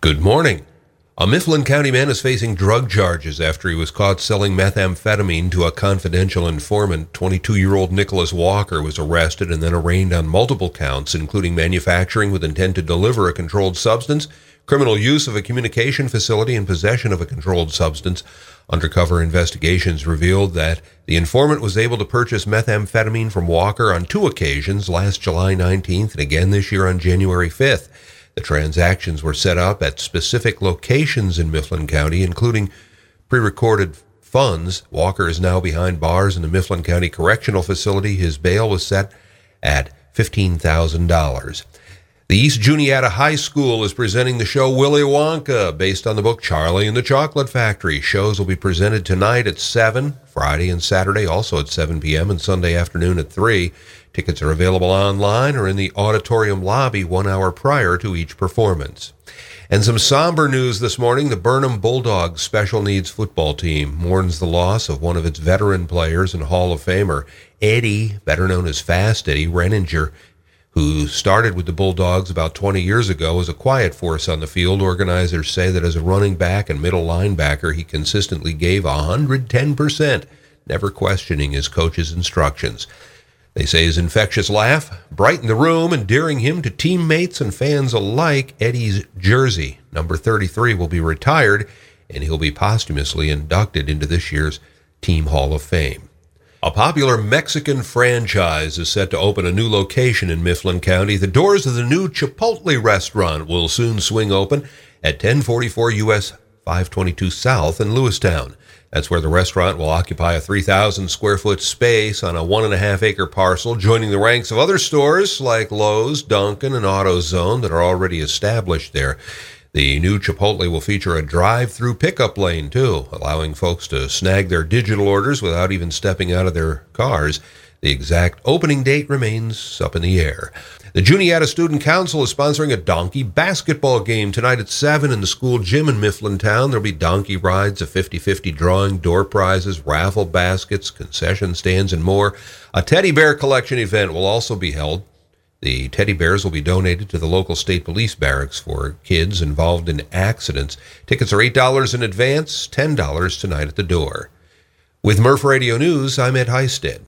Good morning. A Mifflin County man is facing drug charges after he was caught selling methamphetamine to a confidential informant. 22-year-old Nicholas Walker was arrested and then arraigned on multiple counts, including manufacturing with intent to deliver a controlled substance, criminal use of a communication facility, and possession of a controlled substance. Undercover investigations revealed that the informant was able to purchase methamphetamine from Walker on two occasions, last July 19th and again this year on January 5th. The transactions were set up at specific locations in Mifflin County, including pre-recorded funds. Walker is now behind bars in the Mifflin County Correctional Facility. His bail was set at $15,000. The East Juniata High School is presenting the show Willy Wonka, based on the book Charlie and the Chocolate Factory. Shows will be presented tonight at 7, Friday and Saturday, also at 7 p.m., and Sunday afternoon at 3. Tickets are available online or in the auditorium lobby 1 hour prior to each performance. And some somber news this morning. The Burnham Bulldogs special needs football team mourns the loss of one of its veteran players and Hall of Famer, Eddie, better known as Fast Eddie Renninger, who started with the Bulldogs about 20 years ago as a quiet force on the field. Organizers say that as a running back and middle linebacker, he consistently gave 110%, never questioning his coach's instructions. They say his infectious laugh brightened the room, endearing him to teammates and fans alike. Eddie's jersey, number 33, will be retired, and he'll be posthumously inducted into this year's Team Hall of Fame. A popular Mexican franchise is set to open a new location in Mifflin County. The doors of the new Chipotle restaurant will soon swing open at 1044 U.S. 522 South in Lewistown. That's where the restaurant will occupy a 3,000-square-foot space on a 1.5-acre parcel, joining the ranks of other stores like Lowe's, Dunkin', and AutoZone that are already established there. The new Chipotle will feature a drive-through pickup lane, too, allowing folks to snag their digital orders without even stepping out of their cars. The exact opening date remains up in the air. The Juniata Student Council is sponsoring a donkey basketball game tonight at 7 in the school gym in Mifflin Town. There'll be donkey rides, a 50-50 drawing, door prizes, raffle baskets, concession stands, and more. A teddy bear collection event will also be held. The teddy bears will be donated to the local state police barracks for kids involved in accidents. Tickets are $8 in advance, $10 tonight at the door. With Merf Radio News, I'm Ed Highstead.